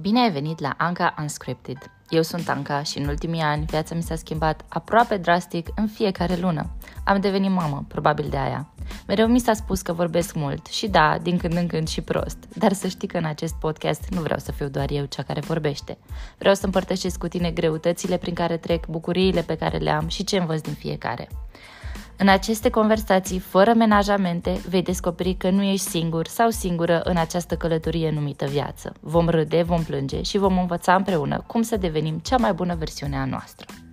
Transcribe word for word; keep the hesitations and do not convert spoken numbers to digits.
Bine ai venit la Anca Unscripted! Eu sunt Anca și în ultimii ani viața mi s-a schimbat aproape drastic în fiecare lună. Am devenit mamă, probabil de aia. Mereu mi s-a spus că vorbesc mult și da, din când în când și prost, dar să știi că în acest podcast nu vreau să fiu doar eu cea care vorbește. Vreau să împărtășesc cu tine greutățile prin care trec, bucuriile pe care le am și ce învăț din fiecare. În aceste conversații, fără menajamente, vei descoperi că nu ești singur sau singură în această călătorie numită viață. Vom râde, vom plânge și vom învăța împreună cum să devenim cea mai bună versiune a noastră.